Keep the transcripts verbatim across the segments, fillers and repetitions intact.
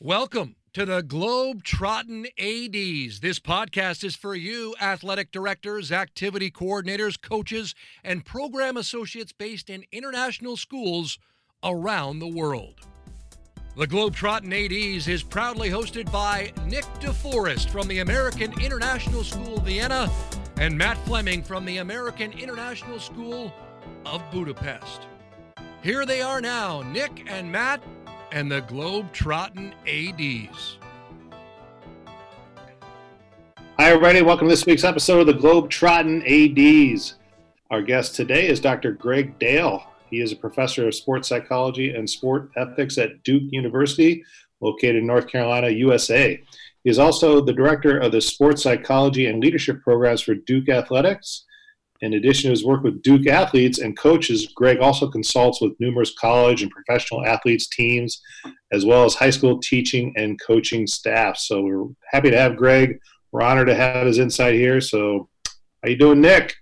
Welcome to the Globetrottin' A Ds. This podcast is for you, athletic directors, activity coordinators, coaches, and program associates based in international schools around the world. The Globetrottin' A Ds is proudly hosted by Nick DeForest from the American International School of Vienna and Matt Fleming from the American International School of Budapest. Here they are now, Nick and Matt, and the Globetrottin' A Ds. Hi, everybody. Welcome to this week's episode of the Globetrottin' A Ds. Our guest today is Doctor Greg Dale. He is a professor of sports psychology and sport ethics at Duke University, located in North Carolina, U S A. He is also the director of the sports psychology and leadership programs for Duke Athletics. In addition to his work with Duke athletes and coaches, Greg also consults with numerous college and professional athletes teams, as well as high school teaching and coaching staff. So we're happy to have Greg. We're honored to have his insight here. So how you doing, Nick?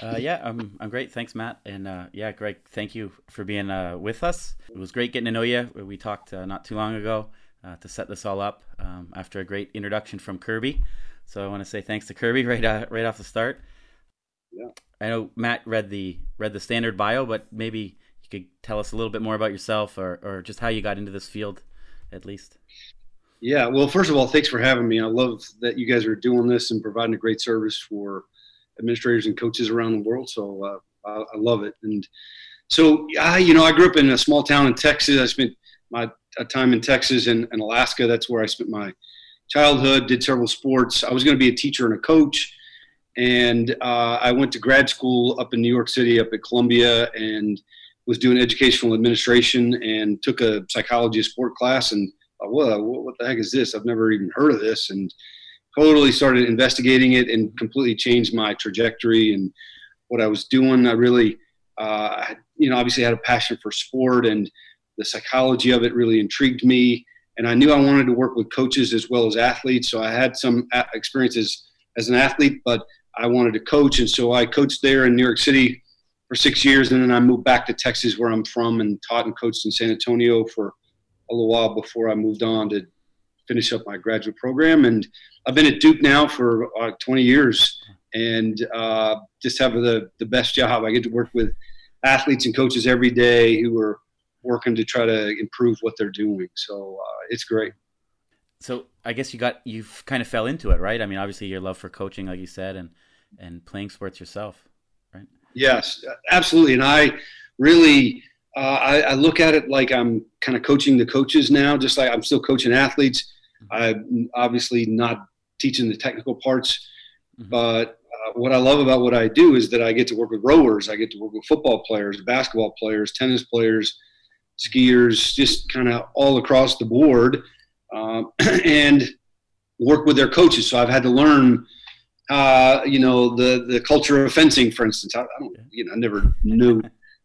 Uh, yeah, I'm I'm great. Thanks, Matt. And uh, yeah, Greg, thank you for being uh, with us. It was great getting to know you. We talked uh, not too long ago uh, to set this all up um, after a great introduction from Kirby. So I want to say thanks to Kirby right uh, right off the start. Yeah. I know Matt read the read the standard bio, but maybe you could tell us a little bit more about yourself or, or just how you got into this field, at least. Yeah. Well, first of all, thanks for having me. I love that you guys are doing this and providing a great service for administrators and coaches around the world. So uh, I, I love it. And so, I, you know, I grew up in a small town in Texas. I spent my time in Texas and, and Alaska. That's where I spent my childhood, did several sports. I was going to be a teacher and a coach. And uh, I went to grad school up in New York City, up at Columbia, and was doing educational administration and took a psychology of sport class. And thought, whoa, what the heck is this? I've never even heard of this. And totally started investigating it and completely changed my trajectory and what I was doing. I really, uh, you know, obviously had a passion for sport, and the psychology of it really intrigued me. And I knew I wanted to work with coaches as well as athletes. So I had some experiences as an athlete, but I wanted to coach, and so I coached there in New York City for six years, and then I moved back to Texas, where I'm from, and taught and coached in San Antonio for a little while before I moved on to finish up my graduate program. And I've been at Duke now for uh, twenty years, and uh, just have the, the best job. I get to work with athletes and coaches every day who are working to try to improve what they're doing, so uh, it's great. So I guess you got, you've kind of fell into it, right? I mean, obviously your love for coaching, like you said, and, and playing sports yourself, right? Yes, absolutely. And I really, uh, I, I look at it like I'm kind of coaching the coaches now, just like I'm still coaching athletes. Mm-hmm. I'm obviously not teaching the technical parts, mm-hmm. but uh, what I love about what I do is that I get to work with rowers. I get to work with football players, basketball players, tennis players, skiers, just kind of all across the board. Um, and work with their coaches. So I've had to learn, uh, you know, the, the culture of fencing, for instance. I, I don't, you know, I never knew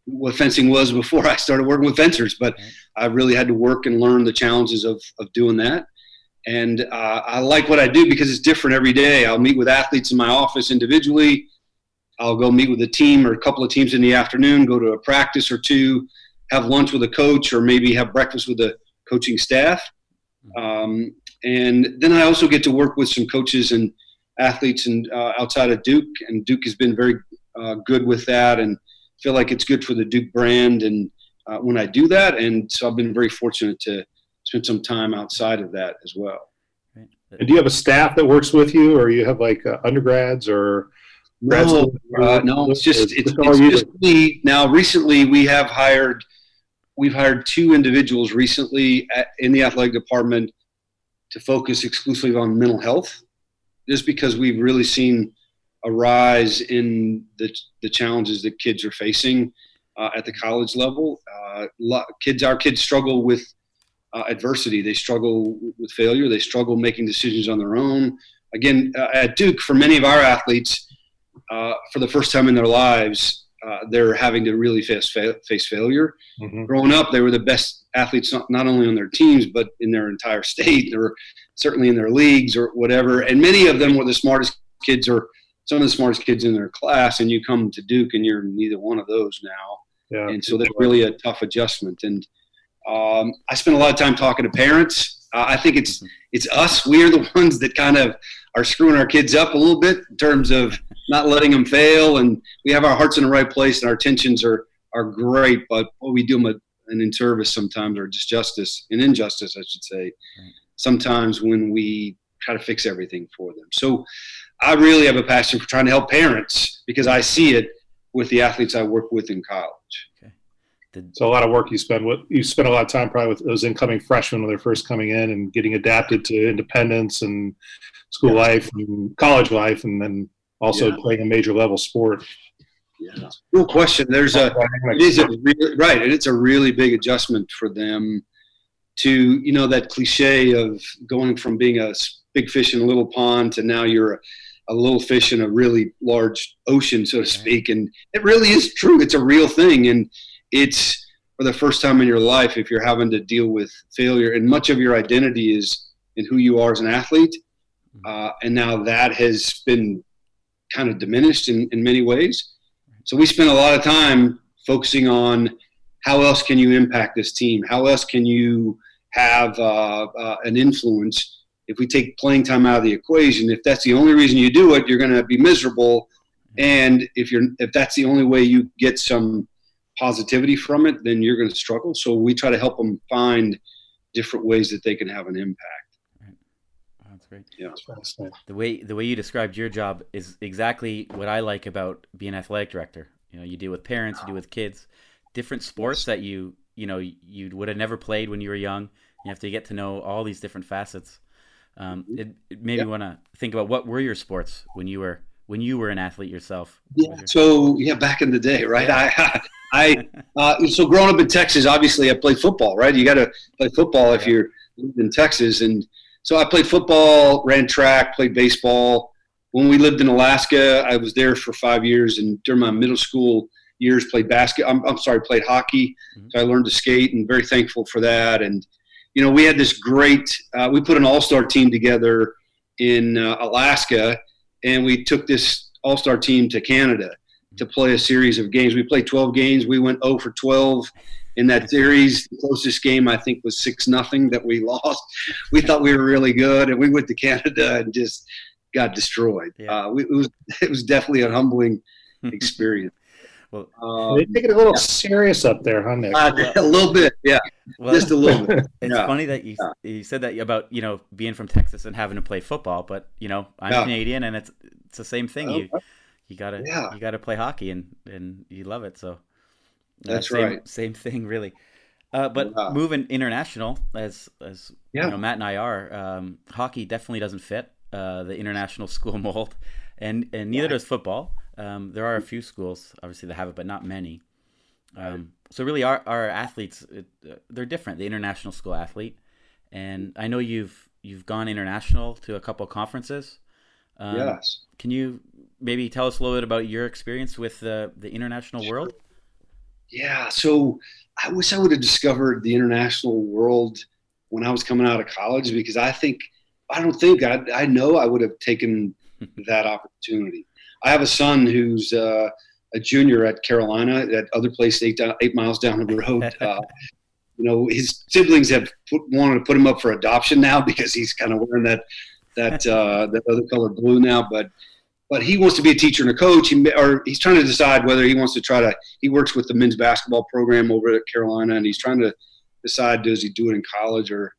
what fencing was before I started working with fencers, but I really had to work and learn the challenges of, of doing that. And uh, I like what I do because it's different every day. I'll meet with athletes in my office individually. I'll go meet with a team or a couple of teams in the afternoon, go to a practice or two, have lunch with a coach, or maybe have breakfast with the coaching staff. Um, and then I also get to work with some coaches and athletes and uh, outside of Duke, and Duke has been very uh, good with that, and feel like it's good for the Duke brand. And uh, when I do that, and so I've been very fortunate to spend some time outside of that as well. And do you have a staff that works with you, or you have like uh, undergrads or grads? No, uh, no, it's just it's, it's just me. Now, recently we have hired. We've hired two individuals recently at, in the athletic department to focus exclusively on mental health, just because we've really seen a rise in the the challenges that kids are facing uh, at the college level. Uh, kids, our kids struggle with uh, adversity. They struggle with failure. They struggle making decisions on their own. Again, uh, at Duke, for many of our athletes, uh, for the first time in their lives, Uh, they're having to really face, face failure. Mm-hmm. Growing up, they were the best athletes, not, not only on their teams, but in their entire state, or certainly in their leagues or whatever. And many of them were the smartest kids, or some of the smartest kids in their class. And you come to Duke and you're neither one of those now. Yeah. And so that's really a tough adjustment. And um, I spend a lot of time talking to parents Uh, I think it's it's us. We're the ones that kind of are screwing our kids up a little bit in terms of not letting them fail. And we have our hearts in the right place, and our intentions are are great. But what we do them an inservice sometimes, or just justice and injustice, I should say, sometimes when we try to fix everything for them. So I really have a passion for trying to help parents, because I see it with the athletes I work with in college. Okay. So a lot of work you spend with, you spend a lot of time probably with those incoming freshmen when they're first coming in and getting adapted to independence and school yeah. life and college life, and then also yeah. playing a major level sport. Yeah. Cool question. There's a, it is a real, right. And it's a really big adjustment for them to, you know, that cliche of going from being a big fish in a little pond to now you're a, a little fish in a really large ocean, so to speak. And it really is true. It's a real thing. And it's for the first time in your life, if you're having to deal with failure, and much of your identity is in who you are as an athlete. Uh, and now that has been kind of diminished in, in many ways. So we spend a lot of time focusing on how else can you impact this team? How else can you have uh, uh, an influence? If we take playing time out of the equation, if that's the only reason you do it, you're going to be miserable. And if you're, if that's the only way you get some positivity from it, then you're going to struggle. So we try to help them find different ways that they can have an impact. Right. Wow, that's great. Yeah, that's the way the way you described your job is exactly what I like about being an athletic director. You know, you deal with parents, you deal with kids, different sports that you you know you would have never played when you were young. You have to get to know all these different facets. Um, it, it made yeah. me want to think about what were your sports when you were when you were an athlete yourself. Yeah. Your... So yeah, back in the day, right? I. I... I uh, so growing up in Texas, obviously I played football, right? You got to play football if you're in Texas, and so I played football, ran track, played baseball. When we lived in Alaska, I was there for five years, and during my middle school years, played basket. I'm, I'm sorry, played hockey. Mm-hmm. So I learned to skate, and very thankful for that. And you know, we had this great. Uh, we put an all-star team together in uh, Alaska, and we took this all-star team to Canada to play a series of games. We played twelve games. We went oh for twelve in that series. The closest game, I think, was six nothing that we lost. We thought we were really good, and we went to Canada and just got destroyed. Yeah. Uh, we, it was it was definitely a humbling experience. Well, um, they take it a little yeah. serious up there, huh, Nick? Uh, a little bit, yeah. Well, just a little bit. It's yeah. funny that you yeah. you said that about, you know, being from Texas and having to play football, but, you know, I'm yeah. Canadian, and it's it's the same thing. Oh, you. Okay. You gotta, yeah. you gotta play hockey, and, and you love it. So that's uh, same, right. Same thing, really. Uh, but yeah. moving international, as as yeah. you know, Matt and I are, um, hockey definitely doesn't fit uh, the international school mold, and and neither yeah. does football. Um, there are a few schools, obviously, that have it, but not many. Um, so really, our our athletes, it, they're different. The international school athlete, and I know you've you've gone international to a couple of conferences. Um, yes. Can you maybe tell us a little bit about your experience with the, the international sure. world? Yeah. So I wish I would have discovered the international world when I was coming out of college, because I think, I don't think I, I know I would have taken that opportunity. I have a son who's uh, a junior at Carolina, that other place eight, eight miles down the road. Uh, you know, his siblings have put, wanted to put him up for adoption now, because he's kind of wearing that, that, uh, that other color blue now, but, But he wants to be a teacher and a coach, he, or he's trying to decide whether he wants to try to – he works with the men's basketball program over at Carolina, and he's trying to decide, does he do it in college or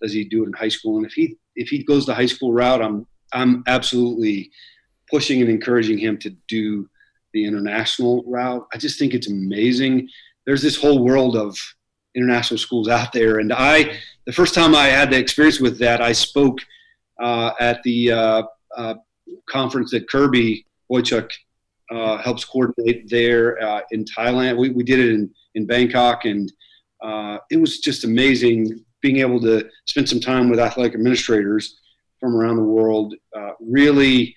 does he do it in high school? And if he if he goes the high school route, I'm I'm absolutely pushing and encouraging him to do the international route. I just think it's amazing. There's this whole world of international schools out there, and I – the first time I had the experience with that, I spoke uh, at the uh, – uh, conference that Kirby Boychuk uh, helps coordinate there uh, in Thailand. We we did it in, in Bangkok, and uh, it was just amazing being able to spend some time with athletic administrators from around the world, uh, really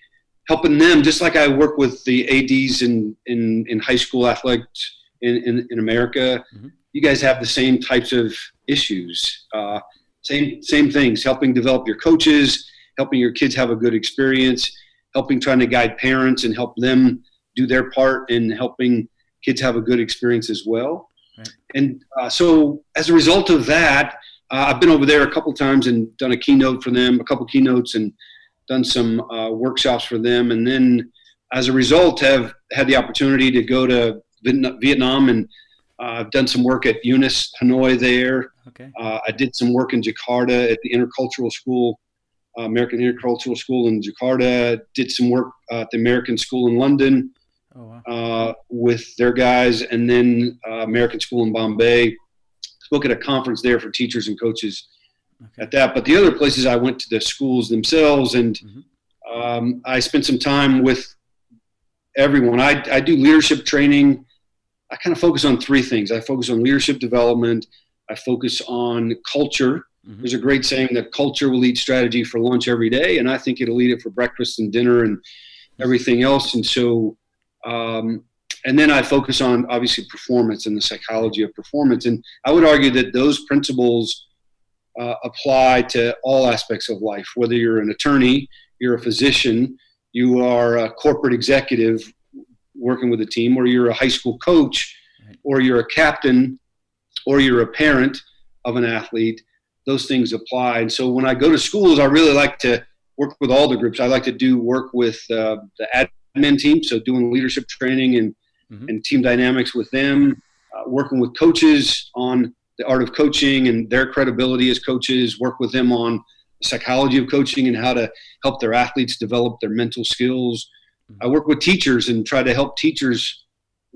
helping them, just like I work with the A Ds in, in, in high school athletics in, in, in America. Mm-hmm. You guys have the same types of issues, uh, same same things, helping develop your coaches, helping your kids have a good experience, helping trying to guide parents and help them do their part in helping kids have a good experience as well. Right. And uh, so as a result of that, Uh, I've been over there a couple times and done a keynote for them, a couple keynotes, and done some uh, workshops for them. And then as a result, have had the opportunity to go to Vietnam, and uh, I've done some work at UNIS Hanoi there. Okay. Uh, I did some work in Jakarta at the Intercultural School, uh, American Intercultural School in Jakarta. Did some work uh, at the American School in London. Oh, wow. uh, with their guys, and then uh, American School in Bombay. Spoke at a conference there for teachers and coaches okay. at that. But the other places I went to the schools themselves, and mm-hmm. um, I spent some time with everyone. I, I do leadership training. I kind of focus on three things. I focus on leadership development. I focus on culture. Mm-hmm. There's a great saying that culture will eat strategy for lunch every day, and I think it'll eat it for breakfast and dinner and everything else. And so Um, and then I focus on obviously performance and the psychology of performance. And I would argue that those principles uh, apply to all aspects of life, whether you're an attorney, you're a physician, you are a corporate executive working with a team, or you're a high school coach, or you're a captain, or you're a parent of an athlete. Those things apply. And so when I go to schools, I really like to work with all the groups. I like to do work with uh, the ad- men team, so doing leadership training and mm-hmm. and team dynamics with them, uh, working with coaches on the art of coaching and their credibility as coaches, work with them on the psychology of coaching and how to help their athletes develop their mental skills. Mm-hmm. I work with teachers and try to help teachers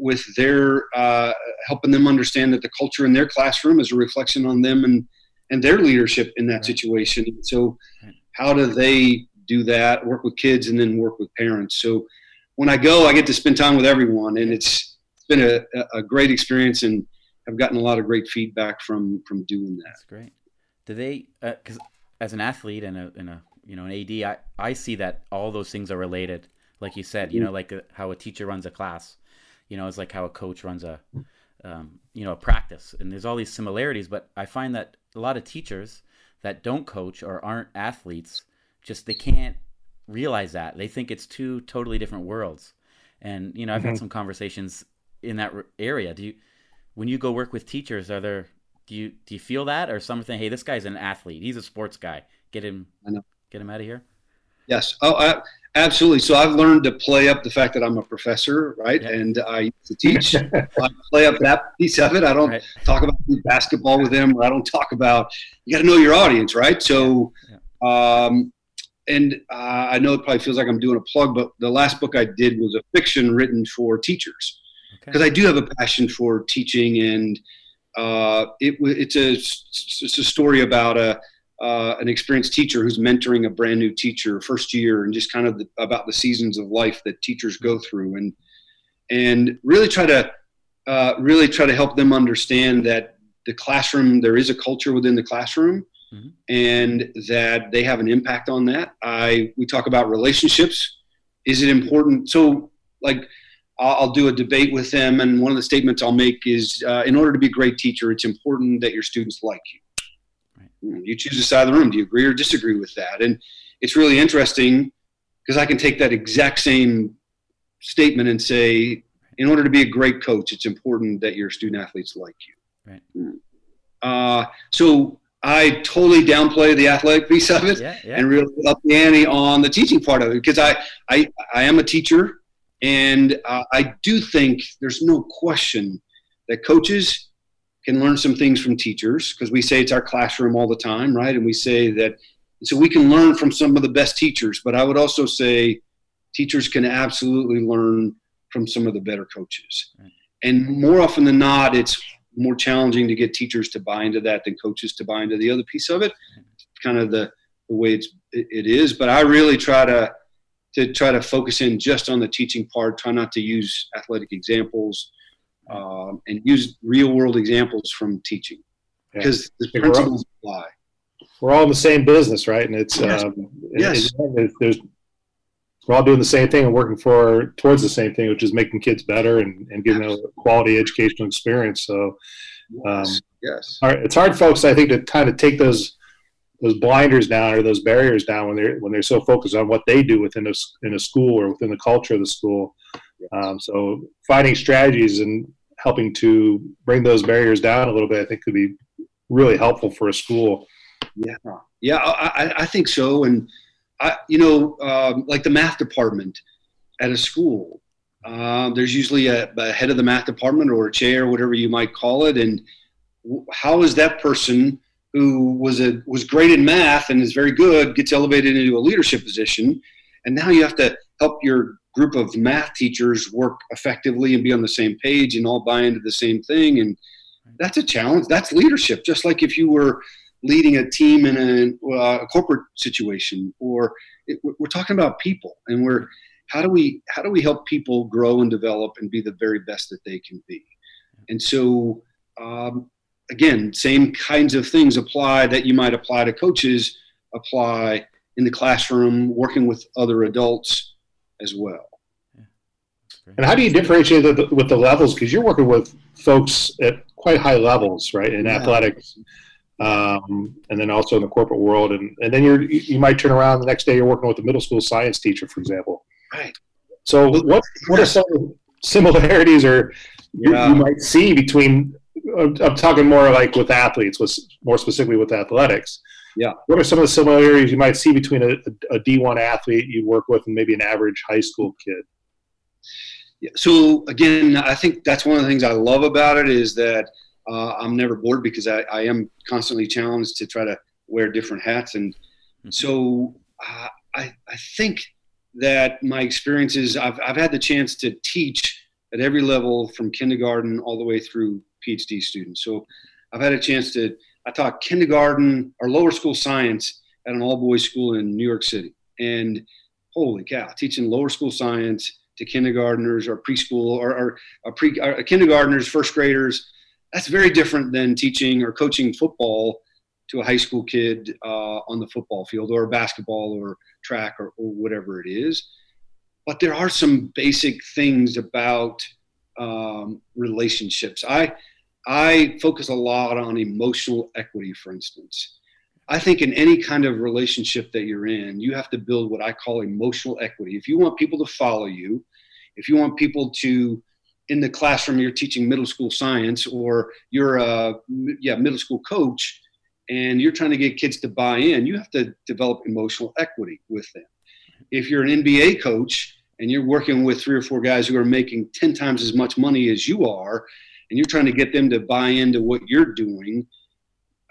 with their uh, helping them understand that the culture in their classroom is a reflection on them and, and their leadership in that right. situation. So right. how do they do that? Work with kids and then work with parents. So when I go, I get to spend time with everyone, and it's been a, a great experience, and I've gotten a lot of great feedback from, from doing that. That's great. Do they, uh, cause as an athlete and a, and a, you know, an A D, I, I see that all those things are related. Like you said, you know, like a, how a teacher runs a class, you know, it's like how a coach runs a, um, you know, a practice, and there's all these similarities, but I find that a lot of teachers that don't coach or aren't athletes, just, they can't realize that. They think it's two totally different worlds. And, you know, I've mm-hmm. had some conversations in that area. Do you, when you go work with teachers, are there, do you, do you feel that, or some think, hey, this guy's an athlete, he's a sports guy, get him, I know. get him out of here. Yes. Oh, I, absolutely. So I've learned to play up the fact that I'm a professor, right? Yep. And I used to teach, I play up that piece of it. I don't right. talk about basketball with them, or I don't talk about, you got to know your audience. Right. So, yeah. um, And uh, I know it probably feels like I'm doing a plug, but the last book I did was a fiction written for teachers, because okay. I do have a passion for teaching, and uh, it, it's a it's a story about a uh, an experienced teacher who's mentoring a brand new teacher, first year, and just kind of the, about the seasons of life that teachers go through, and and really try to uh, really try to help them understand that the classroom, there is a culture within the classroom. Mm-hmm. And that they have an impact on that. I, we talk about relationships. Is it important? So like I'll, I'll do a debate with them. And one of the statements I'll make is uh, in order to be a great teacher, it's important that your students like you. Right. You choose the side of the room. Do you agree or disagree with that? And it's really interesting, because I can take that exact same statement and say, in order to be a great coach, it's important that your student athletes like you. Right. Uh, so I totally downplay the athletic piece of it yeah, yeah. and really up the ante on the teaching part of it, because I, I, I am a teacher, and uh, I do think there's no question that coaches can learn some things from teachers, because we say it's our classroom all the time, right? And we say that, so we can learn from some of the best teachers, but I would also say teachers can absolutely learn from some of the better coaches. Right. And more often than not, it's more challenging to get teachers to buy into that than coaches to buy into the other piece of it. It's kind of the, the way it's, it, it is. But I really try to, to try to focus in just on the teaching part, try not to use athletic examples um, and use real world examples from teaching, because yeah. the principles we're all, apply. We're all in the same business, right? And it's, yes. um, yes. It, there's, we're all doing the same thing and working for towards the same thing, which is making kids better and, and giving them a quality educational experience. So, um, yes, all right, it's hard, folks, I think, to kind of take those those blinders down, or those barriers down, when they're when they're so focused on what they do within a in a school or within the culture of the school. Um, so, finding strategies and helping to bring those barriers down a little bit, I think, could be really helpful for a school. Yeah, yeah, I, I think so. And, I, you know, um, like the math department at a school, uh, there's usually a, a head of the math department or a chair, whatever you might call it. And how is that person who was a, was great in math and is very good, gets elevated into a leadership position, and now you have to help your group of math teachers work effectively and be on the same page and all buy into the same thing. And that's a challenge. That's leadership. Just like if you were leading a team in a, uh, a corporate situation, or it, we're talking about people, and we're, how do we, how do we help people grow and develop and be the very best that they can be? And so, um, again, same kinds of things apply that you might apply to coaches, apply in the classroom, working with other adults as well. And how do you differentiate the, the, with the levels? Because you're working with folks at quite high levels, right, in yeah. athletics, um, and then also in the corporate world. And, and then you're, you might turn around the next day, you're working with a middle school science teacher, for example. Right. So what what are some similarities or yeah. you, you might see between – I'm talking more like with athletes, with more specifically with athletics. Yeah. What are some of the similarities you might see between a, a D one athlete you work with and maybe an average high school kid? Yeah. So again, I think that's one of the things I love about it is that uh, I'm never bored because I, I am constantly challenged to try to wear different hats. And so uh, I, I think that my experiences, I've, I've had the chance to teach at every level from kindergarten all the way through PhD students. So I've had a chance to, I taught kindergarten or lower school science at an all-boys school in New York City. And holy cow, teaching lower school science to kindergartners or preschool or, or, or, pre, or kindergartners, first graders, that's very different than teaching or coaching football to a high school kid uh, on the football field or basketball or track or, or whatever it is. But there are some basic things about um, relationships. I I focus a lot on emotional equity, for instance. I think in any kind of relationship that you're in, you have to build what I call emotional equity. If you want people to follow you, if you want people to, in the classroom, you're teaching middle school science or you're a yeah, middle school coach and you're trying to get kids to buy in, you have to develop emotional equity with them. If you're an N B A coach and you're working with three or four guys who are making ten times as much money as you are, and you're trying to get them to buy into what you're doing,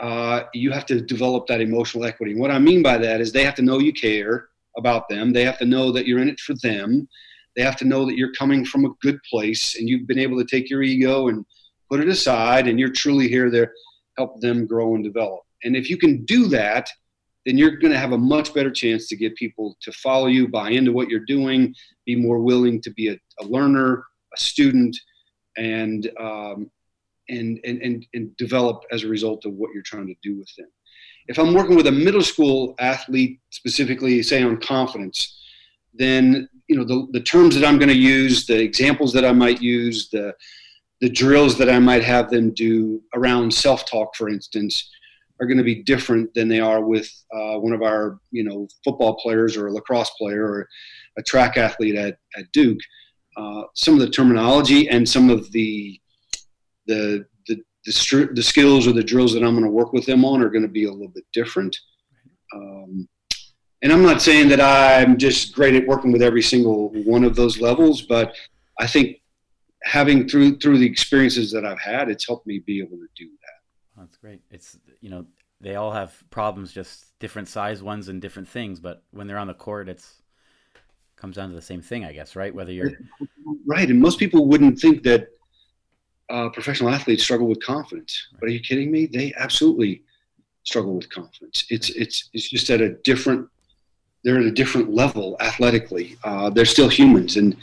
uh, you have to develop that emotional equity. And what I mean by that is they have to know you care about them. They have to know that you're in it for them. They have to know that you're coming from a good place and you've been able to take your ego and put it aside and you're truly here to help them grow and develop. And if you can do that, then you're going to have a much better chance to get people to follow you, buy into what you're doing, be more willing to be a, a learner, a student, and, um, and, and, and, and develop as a result of what you're trying to do with them. If I'm working with a middle school athlete, specifically say on confidence, then, you know, the, the terms that I'm going to use, the examples that I might use, the, the drills that I might have them do around self-talk, for instance, are going to be different than they are with uh, one of our, you know, football players or a lacrosse player or a track athlete at, at Duke. Uh, some of the terminology and some of the the the the, str- the skills or the drills that I'm going to work with them on are going to be a little bit different. Um, and I'm not saying that I'm just great at working with every single one of those levels, but I think having through through the experiences that I've had, it's helped me be able to do that. That's great. It's, you know, they all have problems, just different size ones and different things. But when they're on the court, it's comes down to the same thing, I guess, right? Whether you're right. And most people wouldn't think that uh, professional athletes struggle with confidence. Right. But are you kidding me? They absolutely struggle with confidence. It's right. it's it's just at a different. They're at a different level athletically. Uh, they're still humans, and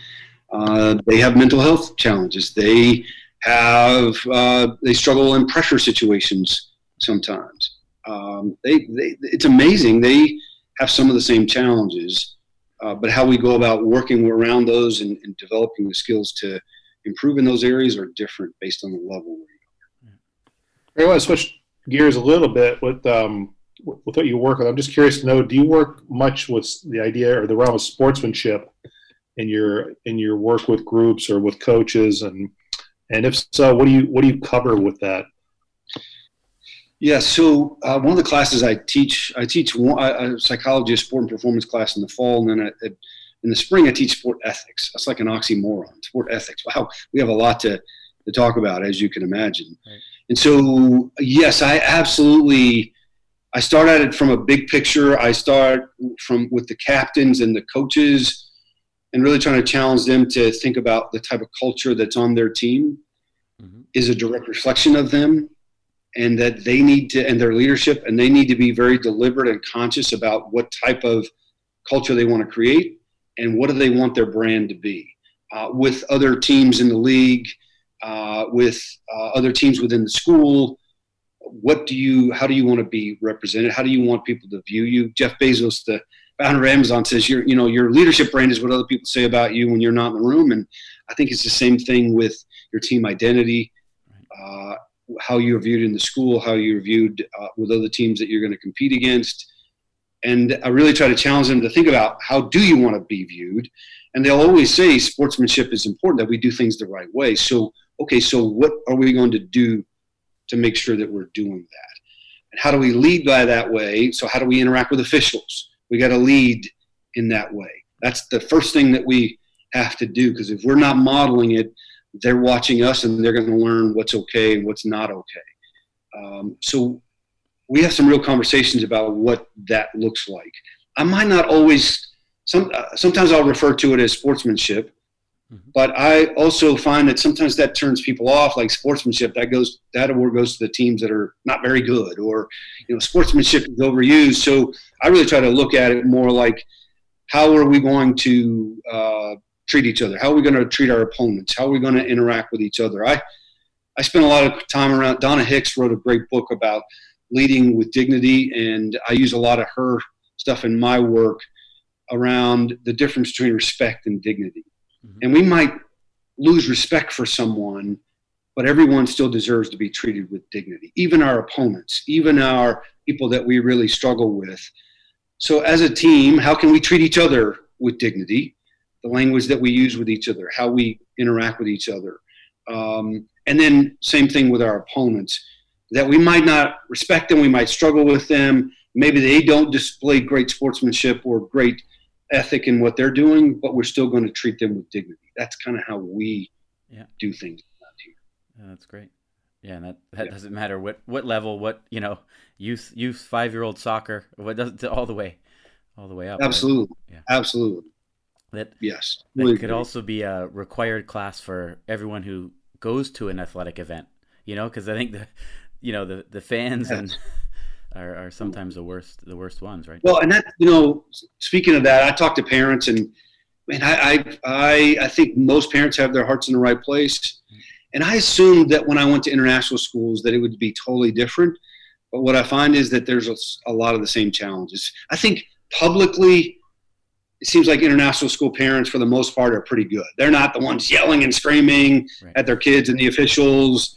uh, they have mental health challenges. They. Have uh, they struggle in pressure situations sometimes? Um, they, they it's amazing they have some of the same challenges, uh, but how we go about working around those and, and developing the skills to improve in those areas are different based on the level. I want to switch gears a little bit with um, with what you work with. I'm just curious to know: do you work much with the idea or the realm of sportsmanship in your in your work with groups or with coaches and And if so, what do you what do you cover with that? Yeah, so uh, one of the classes I teach, I teach one, a psychology of sport and performance class in the fall, and then I, I, in the spring I teach sport ethics. That's like an oxymoron, sport ethics. Wow, we have a lot to, to talk about, as you can imagine. Right. And so, yes, I absolutely, I start at it from a big picture. I start from with the captains and the coaches and really trying to challenge them to think about the type of culture that's on their team mm-hmm. is a direct reflection of them. And that they need to, and their leadership, and they need to be very deliberate and conscious about what type of culture they want to create and what do they want their brand to be uh, with other teams in the league, uh, with uh, other teams within the school. What do you, how do you want to be represented? How do you want people to view you? Jeff Bezos, the founder of Amazon, says your, you know, your leadership brand is what other people say about you when you're not in the room. And I think it's the same thing with your team identity. Uh, how you're viewed in the school, how you're viewed uh, with other teams that you're going to compete against. And I really try to challenge them to think about how do you want to be viewed? And they'll always say sportsmanship is important, that we do things the right way. So, okay, so what are we going to do to make sure that we're doing that? And how do we lead by that way? So how do we interact with officials? We got to lead in that way. That's the first thing that we have to do, because if we're not modeling it, they're watching us and they're going to learn what's okay and what's not okay. Um, so we have some real conversations about what that looks like. I might not always, some, uh, sometimes I'll refer to it as sportsmanship, mm-hmm. but I also find that sometimes that turns people off, like sportsmanship, that goes, that award goes to the teams that are not very good, or, you know, sportsmanship is overused. So I really try to look at it more like, how are we going to, uh, treat each other? How are we going to treat our opponents? How are we going to interact with each other? I I spent a lot of time around, Donna Hicks wrote a great book about leading with dignity, and I use a lot of her stuff in my work around the difference between respect and dignity. Mm-hmm. And we might lose respect for someone, but everyone still deserves to be treated with dignity, even our opponents, even our people that we really struggle with. So as a team, how can we treat each other with dignity? The language that we use with each other, how we interact with each other. Um, and then same thing with our opponents, that we might not respect them, we might struggle with them, maybe they don't display great sportsmanship or great ethic in what they're doing, but we're still going to treat them with dignity. That's kind of how we yeah. do things around here. Yeah, that's great. Yeah, and that, that yeah. doesn't matter what, what level, what, you know, youth, youth, five-year-old soccer, what does all the way, all the way up. Absolutely, right? yeah. absolutely. That, yes, that really could agree. Also be a required class for everyone who goes to an athletic event, you know, because I think the, you know, the, the fans yes. and are, are sometimes the worst, the worst ones, right? Well, and that, you know, speaking of that, I talk to parents, and man, I, I, I think most parents have their hearts in the right place. And I assumed that when I went to international schools that it would be totally different. But what I find is that there's a, a lot of the same challenges. I think publicly, it seems like international school parents, for the most part, are pretty good. They're not the ones yelling and screaming right. at their kids and the officials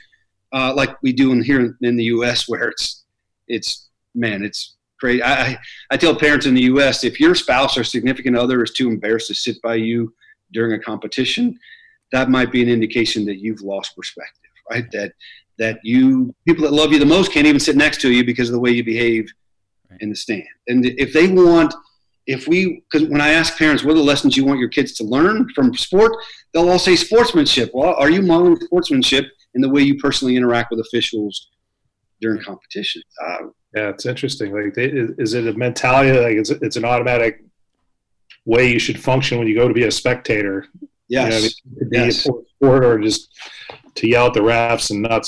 uh, like we do in here in the U S where it's, it's man, it's crazy. I, I tell parents in the U S, if your spouse or significant other is too embarrassed to sit by you during a competition, that might be an indication that you've lost perspective, right? That that you people that love you the most can't even sit next to you because of the way you behave right. in the stand. And if they want – If we, because when I ask parents, what are the lessons you want your kids to learn from sport? They'll all say sportsmanship. Well, are you modeling sportsmanship in the way you personally interact with officials during competition? Uh, yeah, it's interesting. Like, they, is it a mentality that, like, it's it's an automatic way you should function when you go to be a spectator? Yes. You know, to be yes. a sport, or just to yell at the refs and not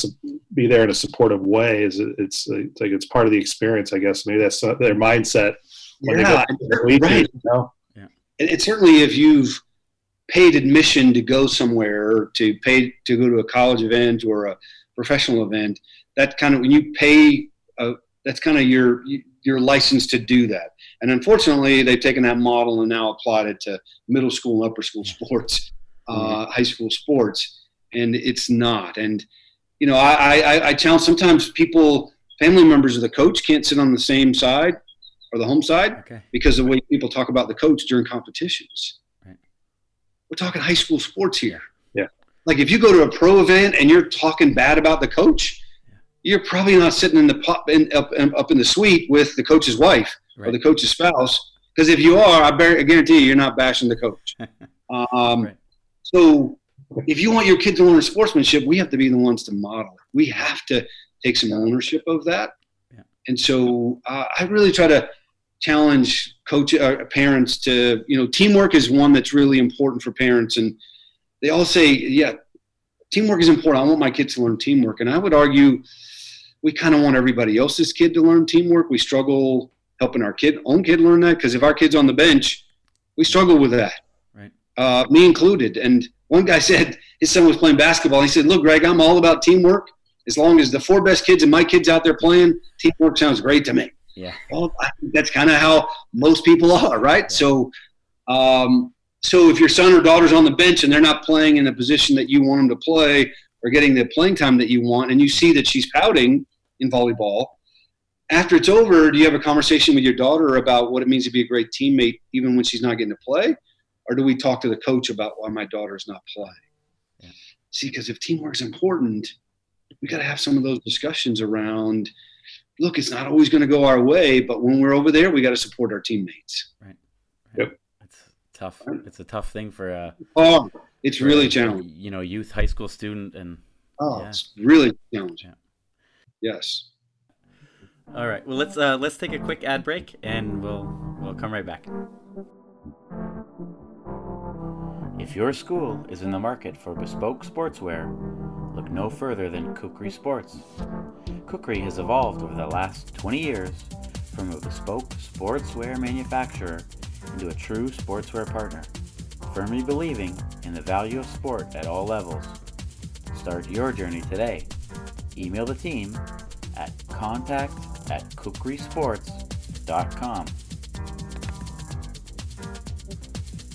be there in a supportive way. Is it, it's, it's like it's part of the experience, I guess. Maybe that's their mindset. Yeah, weekend, right. you know? yeah. And, and certainly if you've paid admission to go somewhere, to pay to go to a college event or a professional event, that kind of, when you pay, uh, that's kind of your your license to do that. And unfortunately, they've taken that model and now applied it to middle school and upper school sports, uh, mm-hmm. high school sports, and it's not. And, you know, I, I, I challenge sometimes people, family members of the coach can't sit on the same side or the home side, okay. because of the way people talk about the coach during competitions. Right. We're talking high school sports here. Yeah. Like if you go to a pro event and you're talking bad about the coach, yeah. you're probably not sitting in the pop in, up, up in the suite with the coach's wife right. or the coach's spouse. Because if you are, I guarantee you, you're not bashing the coach. Um, right. So if you want your kid to learn sportsmanship, we have to be the ones to model it. We have to take some ownership of that. Yeah. And so uh, I really try to challenge coach uh, parents to, you know, teamwork is one that's really important for parents. And they all say, yeah, teamwork is important. I want my kids to learn teamwork. And I would argue we kind of want everybody else's kid to learn teamwork. We struggle helping our kid, own kid learn that. Because if our kid's on the bench, we struggle with that. Right. Uh, me included. And one guy said his son was playing basketball. He said, look, Greg, I'm all about teamwork. As long as the four best kids and my kids out there playing, teamwork sounds great to me. Yeah. Well, I think that's kind of how most people are, right? Yeah. So, um, so if your son or daughter's on the bench and they're not playing in a position that you want them to play or getting the playing time that you want, and you see that she's pouting in volleyball, after it's over, do you have a conversation with your daughter about what it means to be a great teammate even when she's not getting to play? Or do we talk to the coach about why my daughter's not playing? Yeah. See, because if teamwork's important, we got to have some of those discussions around, look, it's not always going to go our way, but when we're over there, we got to support our teammates. Right. right. Yep. Tough. It's a tough thing for uh oh it's for, really challenging, you know, youth high school student. And oh yeah. It's really challenging. Yeah. Yes. All right, well, let's uh let's take a quick ad break and we'll we'll come right back. If your school is in the market for bespoke sportswear, look no further than Kukri Sports. Kukri has evolved over the last twenty years from a bespoke sportswear manufacturer into a true sportswear partner, firmly believing in the value of sport at all levels. Start your journey today. Email the team at contact at kukri sports dot com.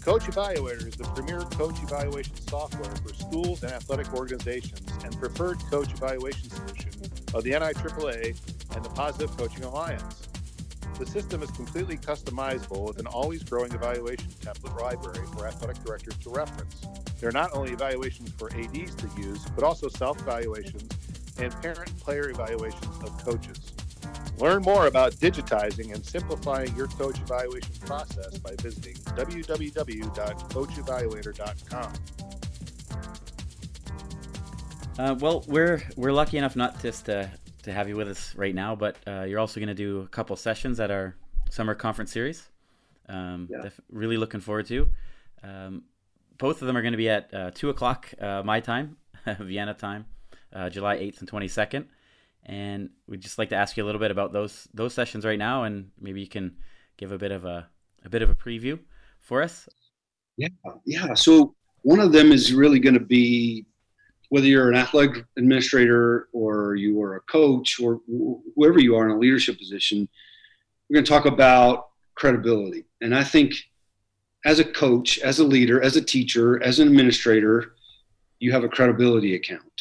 Coach Evaluator is the premier coach evaluation software for schools and athletic organizations and preferred coach evaluation solution of the N I A A A and the Positive Coaching Alliance. The system is completely customizable with an always-growing evaluation template library for athletic directors to reference. There are not only evaluations for A Ds to use, but also self-evaluations and parent-player evaluations of coaches. Learn more about digitizing and simplifying your coach evaluation process by visiting w w w dot coach evaluator dot com. Uh, well, we're we're lucky enough not just to... to have you with us right now, but uh, you're also going to do a couple sessions at our summer conference series. Um, yeah. def- really looking forward to. Um, both of them are going to be at uh, two o'clock uh, my time, Vienna time, uh, July eighth and twenty-second. And we'd just like to ask you a little bit about those those sessions right now, and maybe you can give a bit of a a bit of a preview for us. Yeah, yeah. So one of them is really going to be, whether you're an athletic administrator or you are a coach or wh- whoever you are in a leadership position, we're going to talk about credibility. And I think as a coach, as a leader, as a teacher, as an administrator, you have a credibility account.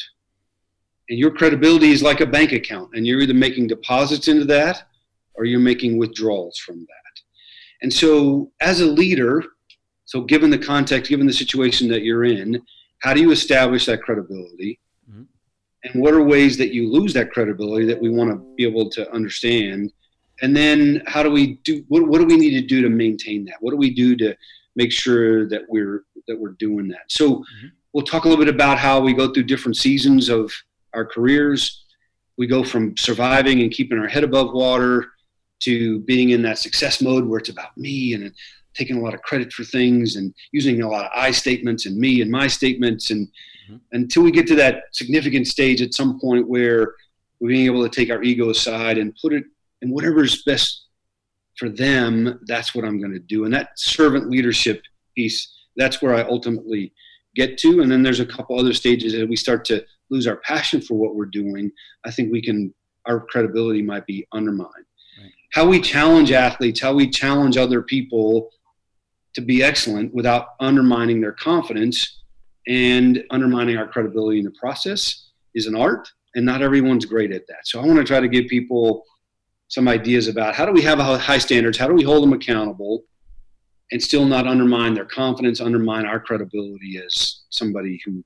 And your credibility is like a bank account, and you're either making deposits into that or you're making withdrawals from that. And so as a leader, so given the context, given the situation that you're in, how do you establish that credibility? Mm-hmm. And what are ways that you lose that credibility that we want to be able to understand? And then how do we do, what, what do we need to do to maintain that? What do we do to make sure that we're, that we're doing that? So mm-hmm. we'll talk a little bit about how we go through different seasons of our careers. We go from surviving and keeping our head above water to being in that success mode where it's about me and taking a lot of credit for things and using a lot of I statements and me and my statements. And mm-hmm. until we get to that significant stage at some point where we're being able to take our ego aside and put it in whatever's best for them, that's what I'm going to do. And that servant leadership piece, that's where I ultimately get to. And then there's a couple other stages that we start to lose our passion for what we're doing. I think we can, our credibility might be undermined. Right. How we challenge athletes, how we challenge other people to be excellent without undermining their confidence and undermining our credibility in the process is an art, and not everyone's great at that. So I want to try to give people some ideas about how do we have high standards, how do we hold them accountable and still not undermine their confidence, undermine our credibility as somebody who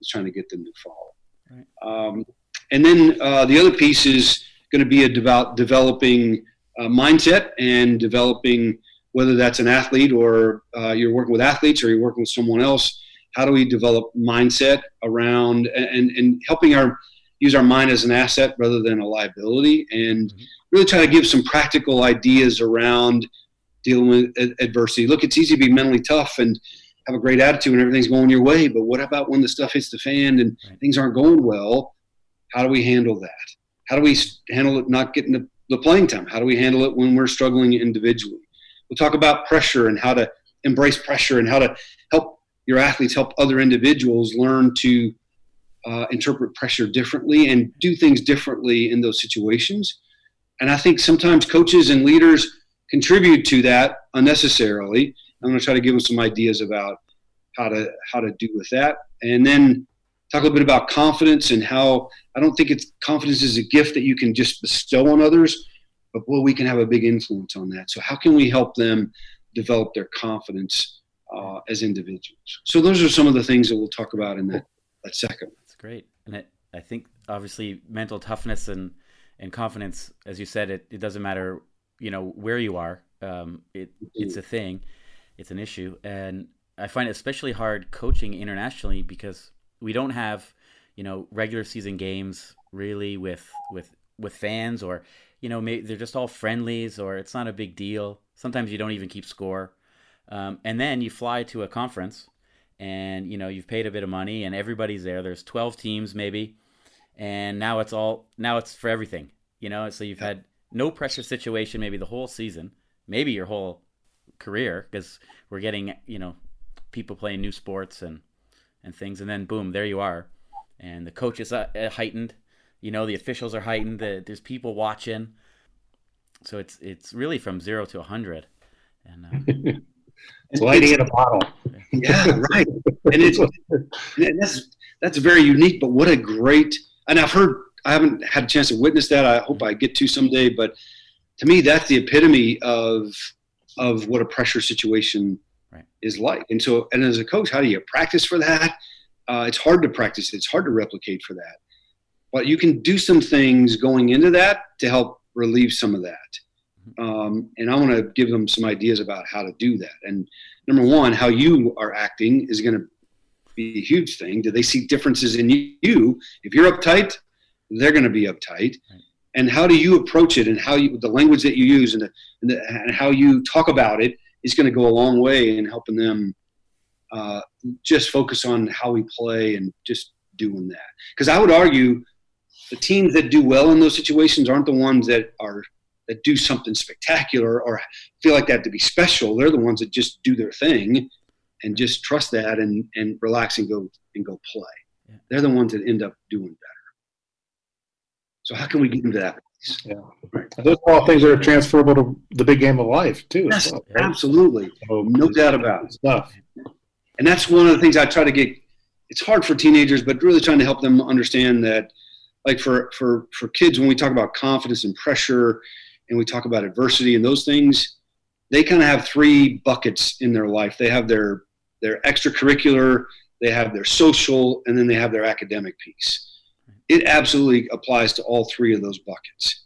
is trying to get them to follow. Right. Um, And then uh, the other piece is going to be about developing uh, mindset and developing, whether that's an athlete or uh, you're working with athletes or you're working with someone else, how do we develop mindset around and, and helping our use our mind as an asset rather than a liability, and really try to give some practical ideas around dealing with adversity. Look, it's easy to be mentally tough and have a great attitude and everything's going your way, but what about when the stuff hits the fan and things aren't going well? How do we handle that? How do we handle it not getting the, the playing time? How do we handle it when we're struggling individually? We'll talk about pressure and how to embrace pressure and how to help your athletes help other individuals learn to uh, interpret pressure differently and do things differently in those situations. And I think sometimes coaches and leaders contribute to that unnecessarily. I'm going to try to give them some ideas about how to how to do with that. And then talk a little bit about confidence and how I don't think it's confidence is a gift that you can just bestow on others, but boy, we can have a big influence on that. So how can we help them develop their confidence uh, as individuals? So those are some of the things that we'll talk about in that, that second. That's great. And it, I think obviously mental toughness and, and confidence, as you said, it, it doesn't matter, you know, where you are. Um, it it's a thing. It's an issue. And I find it especially hard coaching internationally because we don't have, you know, regular season games really with, with, with fans, or, you know, maybe they're just all friendlies, or it's not a big deal. Sometimes you don't even keep score. Um, and then you fly to a conference and, you know, you've paid a bit of money and everybody's there. There's twelve teams maybe. And now it's all, now it's for everything, you know? So you've had no pressure situation, maybe the whole season, maybe your whole career, because we're getting, you know, people playing new sports and, and things. And then boom, there you are. And the coach is uh, heightened, you know, the officials are heightened, the, there's people watching. So it's, it's really from zero to a hundred. And uh, it's lighting in a bottle. Yeah. Right. And it's, and that's, that's very unique, but what a great, and I've heard, I haven't had a chance to witness that. I hope I get to someday, but to me, that's the epitome of, of what a pressure situation right. is like. And so, and as a coach, how do you practice for that? Uh, it's hard to practice. It's hard to replicate for that. But you can do some things going into that to help relieve some of that. Um, and I want to give them some ideas about how to do that. And number one, how you are acting is going to be a huge thing. Do they see differences in you? If you're uptight, they're going to be uptight. Right. And how do you approach it, and how you, the language that you use, and, the, and, the, and how you talk about it is going to go a long way in helping them uh, just focus on how we play and just doing that. Because I would argue the teams that do well in those situations aren't the ones that are that do something spectacular or feel like they have to be special. They're the ones that just do their thing and just trust that and, and relax and go and go play. Yeah. They're the ones that end up doing better. So how can we get into that? Yeah, right. Those are all things that are transferable to the big game of life, too. Yes, well, right? Absolutely. So, no doubt about it. Stuff. And that's one of the things I try to get. It's hard for teenagers, but really trying to help them understand that, like for, for, for kids, when we talk about confidence and pressure and we talk about adversity and those things, they kind of have three buckets in their life. They have their their extracurricular, they have their social, and then they have their academic piece. It absolutely applies to all three of those buckets.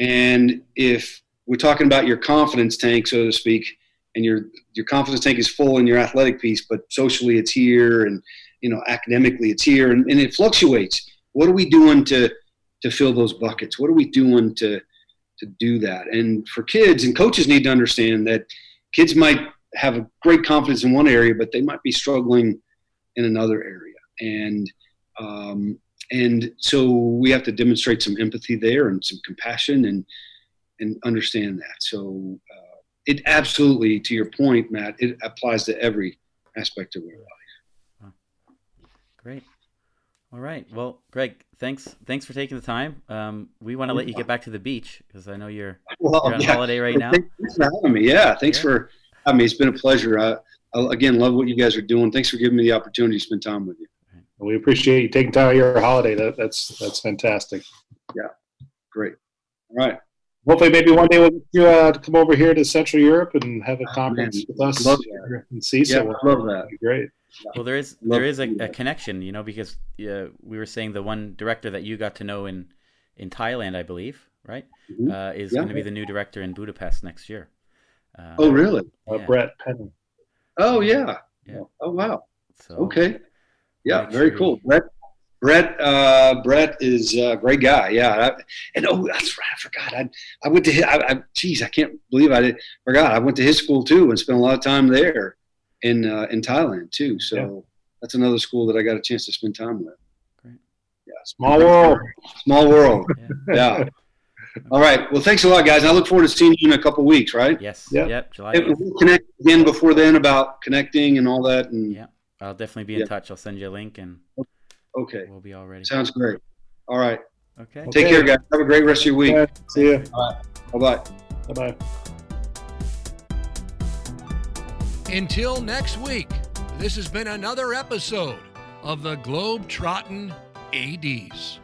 And if we're talking about your confidence tank, so to speak, and your your confidence tank is full in your athletic piece, but socially it's here and, you know, academically it's here, and, and it fluctuates. What are we doing to to fill those buckets? What are we doing to to do that? And for kids, and coaches need to understand that kids might have a great confidence in one area, but they might be struggling in another area. And, um, And so we have to demonstrate some empathy there and some compassion and and understand that. So uh, it absolutely, to your point, Matt, it applies to every aspect of your life. Great. All right. Well, Greg, thanks thanks for taking the time. Um, we want to let you get back to the beach because I know you're, well, you're on yeah. holiday right now. Thanks for having me. Yeah, thanks yeah. for having me. It's been a pleasure. I, I, again, love what you guys are doing. Thanks for giving me the opportunity to spend time with you. We appreciate you taking time out of your holiday. That, that's that's fantastic. Yeah, great. All right. hopefully maybe one day we'll get you uh, to come over here to Central Europe and have a conference oh, with us love and see yeah, someone. Love that. That'd be great. Well, there is love there is a, a connection, you know, because uh, we were saying the one director that you got to know in, in Thailand, I believe, right, mm-hmm. uh, is yeah. going to be the new director in Budapest next year. Uh, oh, really? Yeah. Uh, Brett Penning. Oh, yeah. yeah. Oh, wow. So, okay. Yeah, actually, very cool. Brett Brett, uh, Brett is a great guy. Yeah. I, and oh, that's right. I forgot. I, I went to his, I, I, geez, I can't believe I did, forgot. I went to his school too and spent a lot of time there in, uh, in Thailand too. So yeah. that's another school that I got a chance to spend time with. Great. Yeah. Small world. Small world. Yeah. yeah. All right. Well, thanks a lot, guys. I look forward to seeing you in a couple of weeks, right? Yes. Yep. yep. July. Hey, we'll connect again before then about connecting and all that. And yeah, I'll definitely be in yeah. touch. I'll send you a link and. Okay. Okay. We'll be all ready. Sounds great. All right. Okay. Take okay. care, guys. Have a great rest of your week. Right. See you. Bye. Bye-bye. Bye-bye. Until next week, this has been another episode of the Globetrottin' A Ds.